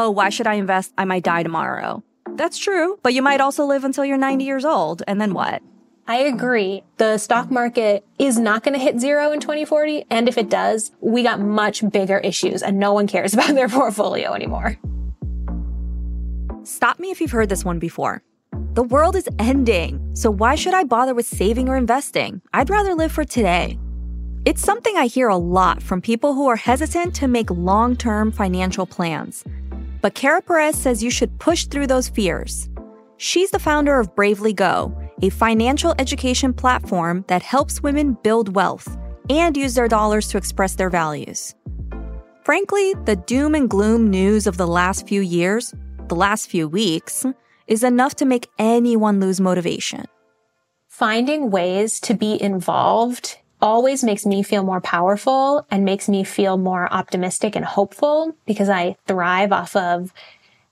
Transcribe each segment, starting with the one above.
Oh, why should I invest? I might die tomorrow. That's true, but you might also live until you're 90 years old, and then what? I agree. The stock market is not going to hit zero in 2040. And if it does, we got much bigger issues and no one cares about their portfolio anymore. Stop me if you've heard this one before. The world is ending, so why should I bother with saving or investing? I'd rather live for today. It's something I hear a lot from people who are hesitant to make long-term financial plans. But Kara Perez says you should push through those fears. She's the founder of Bravely Go, a financial education platform that helps women build wealth and use their dollars to express their values. Frankly, the doom and gloom news of the last few years, the last few weeks, is enough to make anyone lose motivation. Finding ways to be involved always makes me feel more powerful and makes me feel more optimistic and hopeful because I thrive off of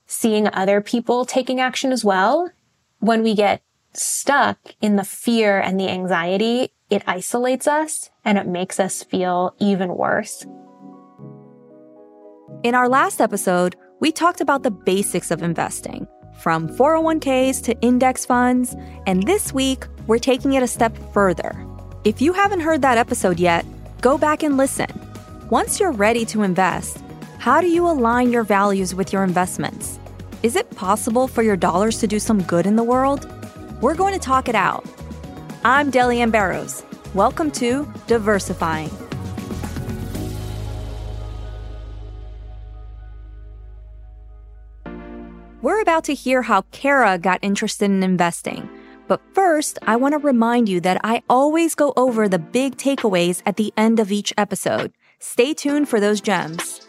seeing other people taking action as well. When we get stuck in the fear and the anxiety, it isolates us and it makes us feel even worse. In our last episode, we talked about the basics of investing, from 401ks to index funds, and this week, we're taking it a step further. If you haven't heard that episode yet, go back and listen. Once you're ready to invest, how do you align your values with your investments? Is it possible for your dollars to do some good in the world? We're going to talk it out. I'm Delia Barrows. Welcome to Diversifying. We're about to hear how Kara got interested in investing. But first, I want to remind you that I always go over the big takeaways at the end of each episode. Stay tuned for those gems.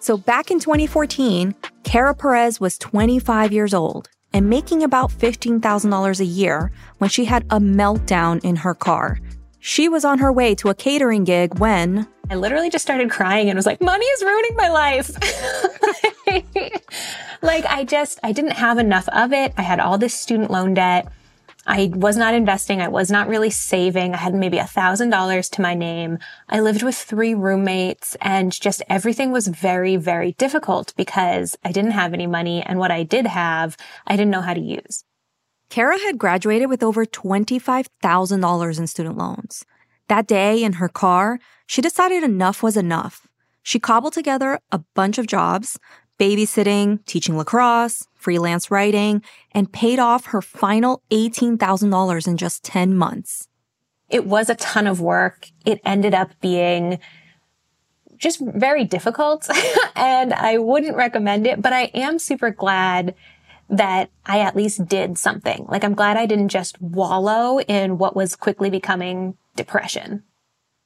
So back in 2014, Kara Perez was 25 years old and making about $15,000 a year when she had a meltdown in her car. She was on her way to a catering gig when I literally just started crying and was like, money is ruining my life. I didn't have enough of it. I had all this student loan debt. I was not investing. I was not really saving. I had maybe $1,000 to my name. I lived with 3 roommates and just everything was very, very difficult because I didn't have any money. And what I did have, I didn't know how to use. Kara had graduated with over $25,000 in student loans. That day in her car, she decided enough was enough. She cobbled together a bunch of jobs, babysitting, teaching lacrosse, freelance writing, and paid off her final $18,000 in just 10 months. It was a ton of work. It ended up being just very difficult, and I wouldn't recommend it, but I am super glad that I at least did something. Like, I'm glad I didn't just wallow in what was quickly becoming depression.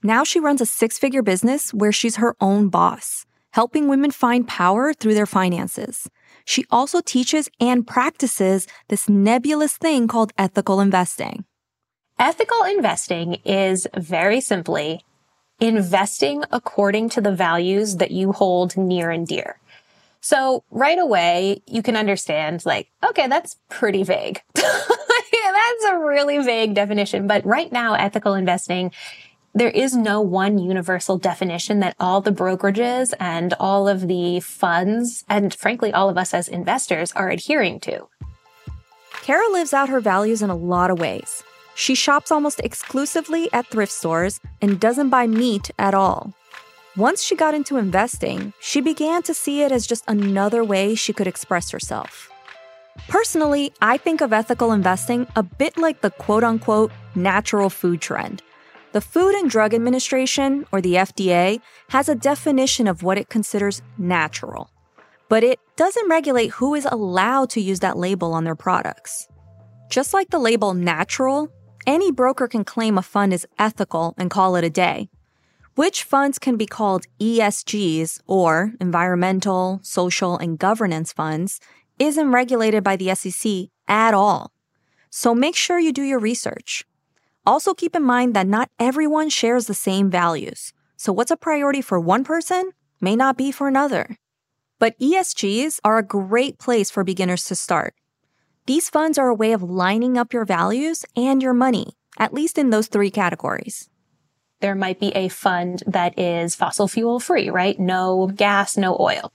Now she runs a 6-figure business where she's her own boss, helping women find power through their finances. She also teaches and practices this nebulous thing called ethical investing. Ethical investing is very simply investing according to the values that you hold near and dear. So right away, you can understand, like, okay, that's pretty vague. Yeah, that's a really vague definition. But right now, ethical investing, there is no one universal definition that all the brokerages and all of the funds, and frankly, all of us as investors, are adhering to. Kara lives out her values in a lot of ways. She shops almost exclusively at thrift stores and doesn't buy meat at all. Once she got into investing, she began to see it as just another way she could express herself. Personally, I think of ethical investing a bit like the quote-unquote natural food trend. The Food and Drug Administration, or the FDA, has a definition of what it considers natural, but it doesn't regulate who is allowed to use that label on their products. Just like the label natural, any broker can claim a fund is ethical and call it a day. Which funds can be called ESGs, or environmental, social, and governance funds, isn't regulated by the SEC at all. So make sure you do your research. Also keep in mind that not everyone shares the same values. So what's a priority for one person may not be for another. But ESGs are a great place for beginners to start. These funds are a way of lining up your values and your money, at least in those three categories. There might be a fund that is fossil fuel free, right? No gas, no oil.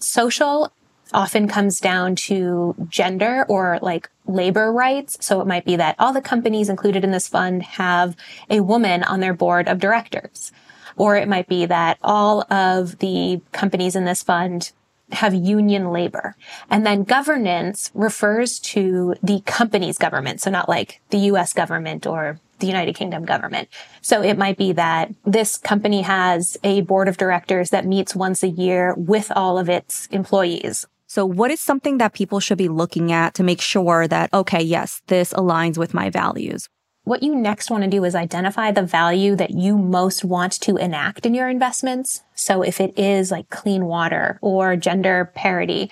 Social often comes down to gender or like labor rights. So it might be that all the companies included in this fund have a woman on their board of directors. Or it might be that all of the companies in this fund have union labor. And then governance refers to the company's government. So not like the US government or the United Kingdom government. So it might be that this company has a board of directors that meets once a year with all of its employees. So what is something that people should be looking at to make sure that, okay, yes, this aligns with my values? What you next want to do is identify the value that you most want to enact in your investments. So if it is like clean water or gender parity,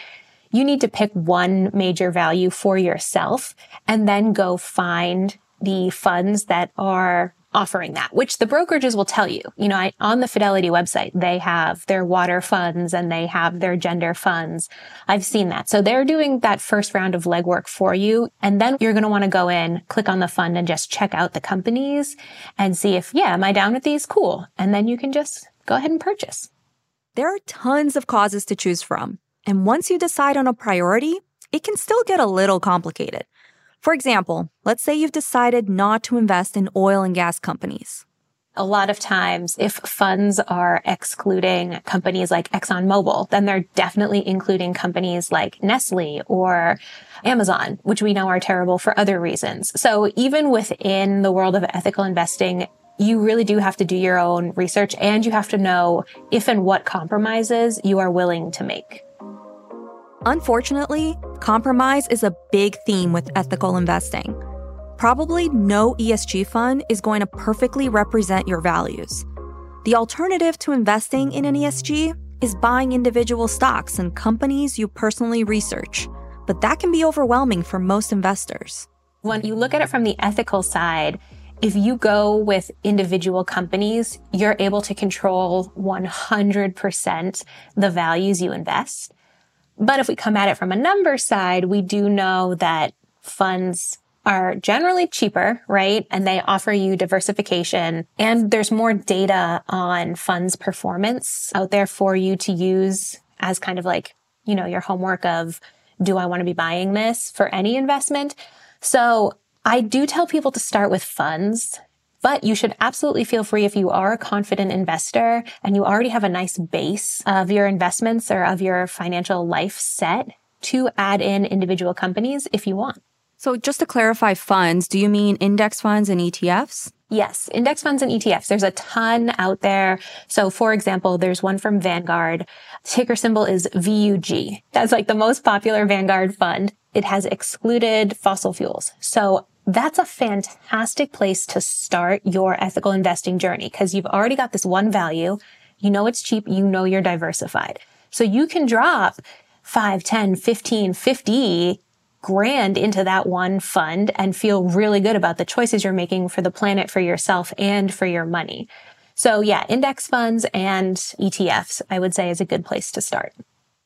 you need to pick one major value for yourself and then go find the funds that are offering that, which the brokerages will tell you. You know, on the Fidelity website, they have their water funds and they have their gender funds. I've seen that. So they're doing that first round of legwork for you. And then you're going to want to go in, click on the fund and just check out the companies and see if, yeah, am I down with these? Cool. And then you can just go ahead and purchase. There are tons of causes to choose from. And once you decide on a priority, it can still get a little complicated. For example, let's say you've decided not to invest in oil and gas companies. A lot of times, if funds are excluding companies like ExxonMobil, then they're definitely including companies like Nestle or Amazon, which we know are terrible for other reasons. So even within the world of ethical investing, you really do have to do your own research and you have to know if and what compromises you are willing to make. Unfortunately, compromise is a big theme with ethical investing. Probably no ESG fund is going to perfectly represent your values. The alternative to investing in an ESG is buying individual stocks and companies you personally research, but that can be overwhelming for most investors. When you look at it from the ethical side, if you go with individual companies, you're able to control 100% the values you invest. But if we come at it from a number side, we do know that funds are generally cheaper, right? And they offer you diversification. And there's more data on funds performance out there for you to use as kind of like, you know, your homework of, do I want to be buying this for any investment? So I do tell people to start with funds, but you should absolutely feel free if you are a confident investor and you already have a nice base of your investments or of your financial life set to add in individual companies if you want. So just to clarify funds, do you mean index funds and ETFs? Yes, index funds and ETFs. There's a ton out there. So for example, there's one from Vanguard. Ticker symbol is VUG. That's like the most popular Vanguard fund. It has excluded fossil fuels. So that's a fantastic place to start your ethical investing journey because you've already got this one value. You know it's cheap. You know you're diversified. So you can drop 5, 10, 15, 50 grand into that one fund and feel really good about the choices you're making for the planet, for yourself, and for your money. So yeah, index funds and ETFs, I would say, is a good place to start.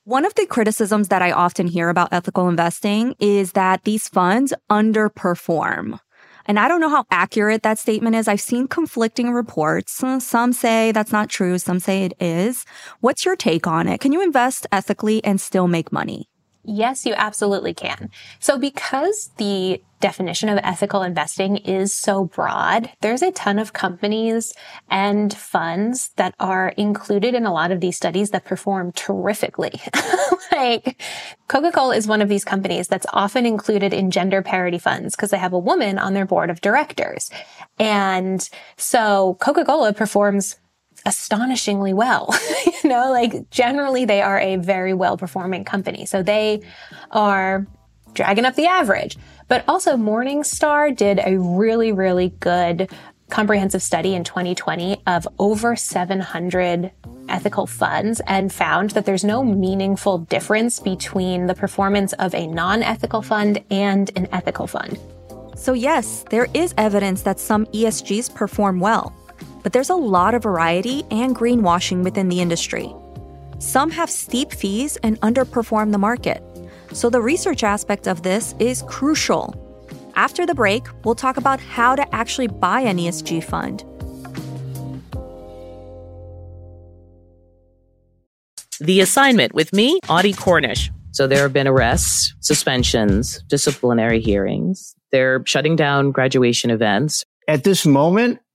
One of the criticisms that I often hear about ethical investing is that these funds underperform. And I don't know how accurate that statement is. I've seen conflicting reports. Some say that's not true. Some say it is. What's your take on it? Can you invest ethically and still make money? Yes, you absolutely can. So because the definition of ethical investing is so broad, there's a ton of companies and funds that are included in a lot of these studies that perform terrifically. Like Coca-Cola is one of these companies that's often included in gender parity funds because they have a woman on their board of directors. And so Coca-Cola performs astonishingly well. You know, like generally they are a very well-performing company. So they are dragging up the average. But also Morningstar did a really, really good comprehensive study in 2020 of over 700 ethical funds and found that there's no meaningful difference between the performance of a non-ethical fund and an ethical fund. So yes, there is evidence that some ESGs perform well, but there's a lot of variety and greenwashing within the industry. Some have steep fees and underperform the market. So the research aspect of this is crucial. After the break, we'll talk about how to actually buy an ESG fund. The Assignment with me, Audie Cornish. So there have been arrests, suspensions, disciplinary hearings. They're shutting down graduation events. At this moment,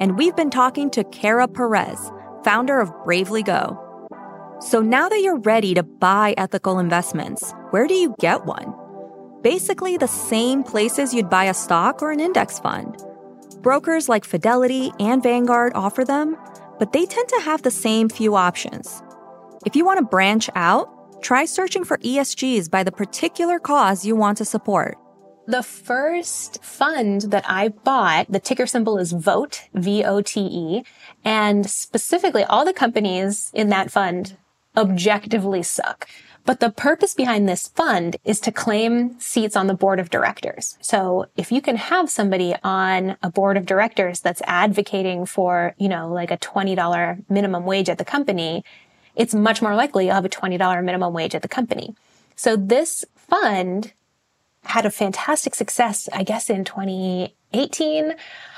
and we've been talking to Kara Perez, founder of Bravely Go. So now that you're ready to buy ethical investments, where do you get one? Basically the same places you'd buy a stock or an index fund. Brokers like Fidelity and Vanguard offer them, but they tend to have the same few options. If you want to branch out, try searching for ESGs by the particular cause you want to support. The first fund that I bought, the ticker symbol is VOTE, V-O-T-E, and specifically all the companies in that fund objectively suck. But the purpose behind this fund is to claim seats on the board of directors. So if you can have somebody on a board of directors that's advocating for, like a $20 minimum wage at the company, it's much more likely you'll have a $20 minimum wage at the company. So this fund had a fantastic success, I guess, in 2018,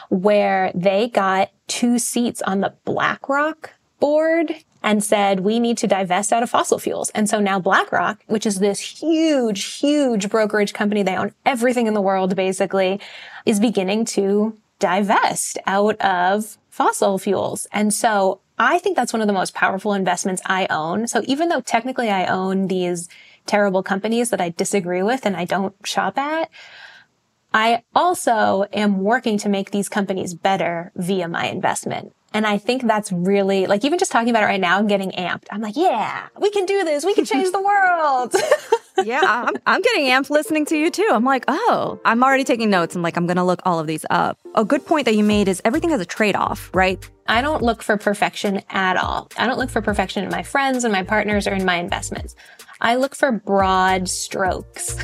where they got 2 seats on the BlackRock board and said, we need to divest out of fossil fuels. And so now BlackRock, which is this huge, huge brokerage company, they own everything in the world, basically, is beginning to divest out of fossil fuels. And so I think that's one of the most powerful investments I own. So even though technically I own these terrible companies that I disagree with and I don't shop at, I also am working to make these companies better via my investment. And I think that's really, like, even just talking about it right now, I'm getting amped. I'm like, yeah, we can do this. We can change the world. Yeah, I'm getting amped listening to you too. I'm like, oh, I'm already taking notes. I'm like, I'm going to look all of these up. A good point that you made is everything has a trade-off, right? I don't look for perfection at all. I don't look for perfection in my friends and my partners or in my investments. I look for broad strokes.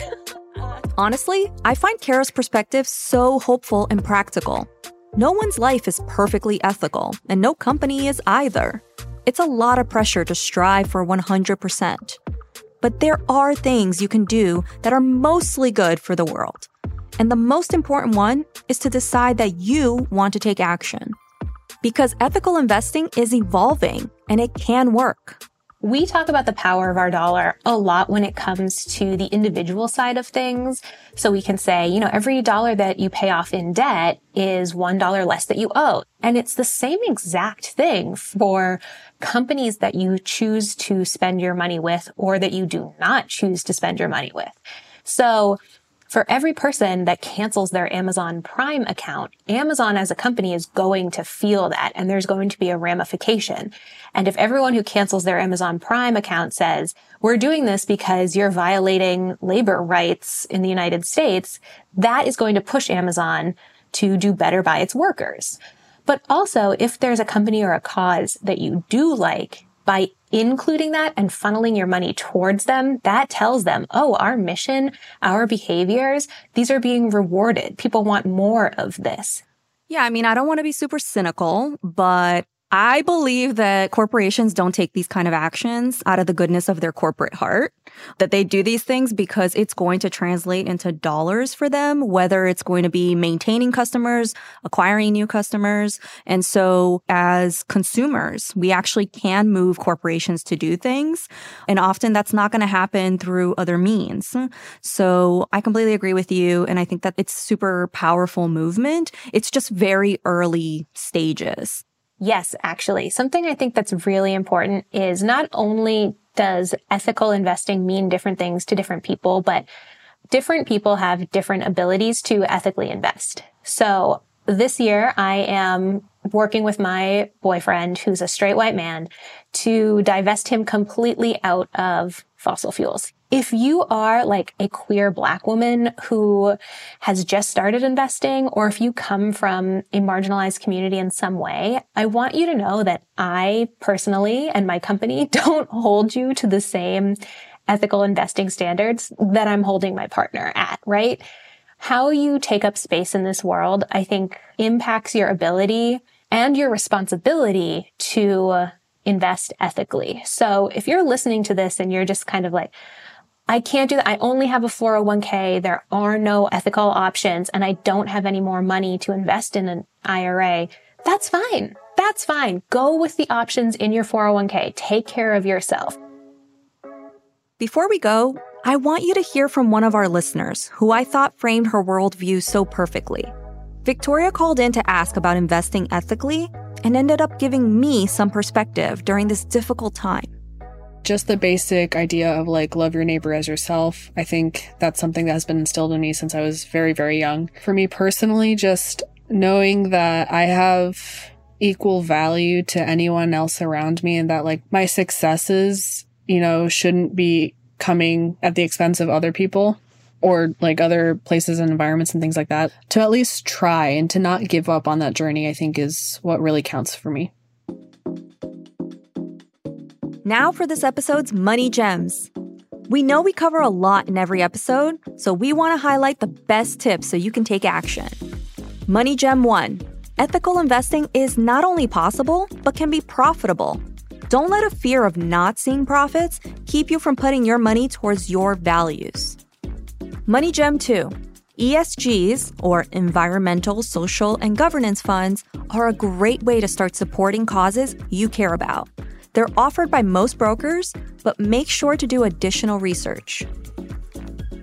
Honestly, I find Kara's perspective so hopeful and practical. No one's life is perfectly ethical, and no company is either. It's a lot of pressure to strive for 100%. But there are things you can do that are mostly good for the world. And the most important one is to decide that you want to take action. Because ethical investing is evolving, and it can work. We talk about the power of our dollar a lot when it comes to the individual side of things. So we can say, every dollar that you pay off in debt is $1 less that you owe. And it's the same exact thing for companies that you choose to spend your money with or that you do not choose to spend your money with. So for every person that cancels their Amazon Prime account, Amazon as a company is going to feel that, and there's going to be a ramification. And if everyone who cancels their Amazon Prime account says, we're doing this because you're violating labor rights in the United States, that is going to push Amazon to do better by its workers. But also, if there's a company or a cause that you do like, by including that and funneling your money towards them, that tells them, oh, our mission, our behaviors, these are being rewarded. People want more of this. Yeah, I don't want to be super cynical, but I believe that corporations don't take these kind of actions out of the goodness of their corporate heart, that they do these things because it's going to translate into dollars for them, whether it's going to be maintaining customers, acquiring new customers. And so as consumers, we actually can move corporations to do things. And often that's not going to happen through other means. So I completely agree with you. And I think that it's super powerful movement. It's just very early stages. Yes, actually. Something I think that's really important is not only does ethical investing mean different things to different people, but different people have different abilities to ethically invest. So this year I am working with my boyfriend, who's a straight white man, to divest him completely out of fossil fuels. If you are like a queer Black woman who has just started investing, or if you come from a marginalized community in some way, I want you to know that I personally and my company don't hold you to the same ethical investing standards that I'm holding my partner at, right? How you take up space in this world, I think, impacts your ability and your responsibility to invest ethically. So if you're listening to this and you're just kind of like, I can't do that. I only have a 401k. There are no ethical options and I don't have any more money to invest in an IRA. That's fine. That's fine. Go with the options in your 401k. Take care of yourself. Before we go, I want you to hear from one of our listeners who I thought framed her worldview so perfectly. Victoria called in to ask about investing ethically and ended up giving me some perspective during this difficult time. Just the basic idea of like, love your neighbor as yourself. I think that's something that has been instilled in me since I was very, very young. For me personally, just knowing that I have equal value to anyone else around me and that like my successes, you know, shouldn't be coming at the expense of other people or like other places and environments and things like that. To at least try and to not give up on that journey, I think is what really counts for me. Now for this episode's Money Gems. We know we cover a lot in every episode, so we want to highlight the best tips so you can take action. Money Gem 1. Ethical investing is not only possible, but can be profitable. Don't let a fear of not seeing profits keep you from putting your money towards your values. Money Gem 2. ESGs, or Environmental, Social, and Governance funds, are a great way to start supporting causes you care about. They're offered by most brokers, but make sure to do additional research.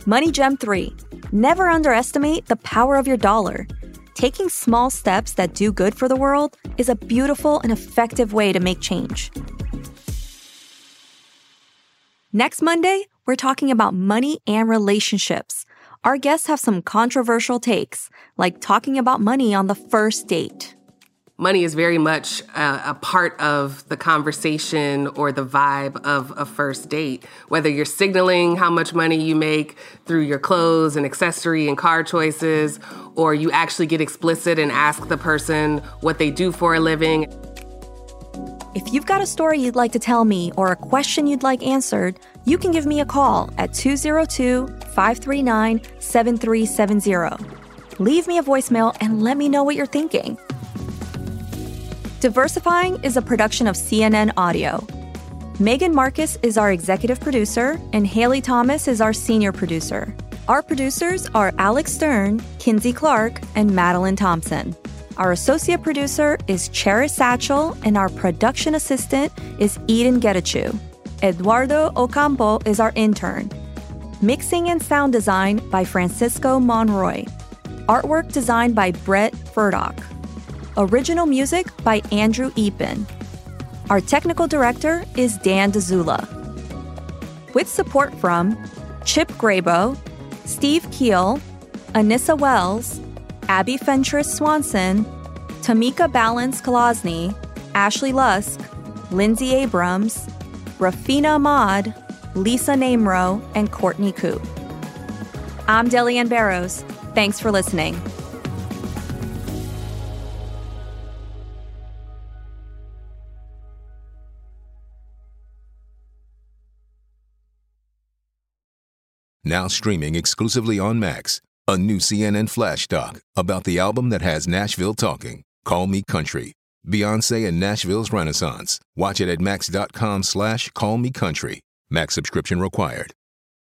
Money Gem 3. Never underestimate the power of your dollar. Taking small steps that do good for the world is a beautiful and effective way to make change. Next Monday, we're talking about money and relationships. Our guests have some controversial takes, like talking about money on the first date. Money is very much a part of the conversation or the vibe of a first date, whether you're signaling how much money you make through your clothes and accessory and car choices, or you actually get explicit and ask the person what they do for a living. If you've got a story you'd like to tell me or a question you'd like answered, you can give me a call at 202-539-7370. Leave me a voicemail and let me know what you're thinking. Diversifying is a production of CNN Audio. Megan Marcus is our executive producer, and Haley Thomas is our senior producer. Our producers are Alex Stern, Kinsey Clark, and Madeline Thompson. Our associate producer is Cheris Satchel, and our production assistant is Eden Getachew. Eduardo Ocampo is our intern. Mixing and sound design by Francisco Monroy. Artwork designed by Brett Furdock. Original music by Andrew Epen. Our technical director is Dan DeZula. With support from Chip Grabo, Steve Keel, Anissa Wells, Abby Fentress Swanson, Tamika Balance-Kolosny, Ashley Lusk, Lindsay Abrams, Rafina Ahmad, Lisa Namro, and Courtney Koo. I'm Delia Barrows. Thanks for listening. Now streaming exclusively on Max. A new CNN Flash doc about the album that has Nashville talking, Call Me Country. Beyonce and Nashville's Renaissance. Watch it at max.com/callmecountry. Max subscription required.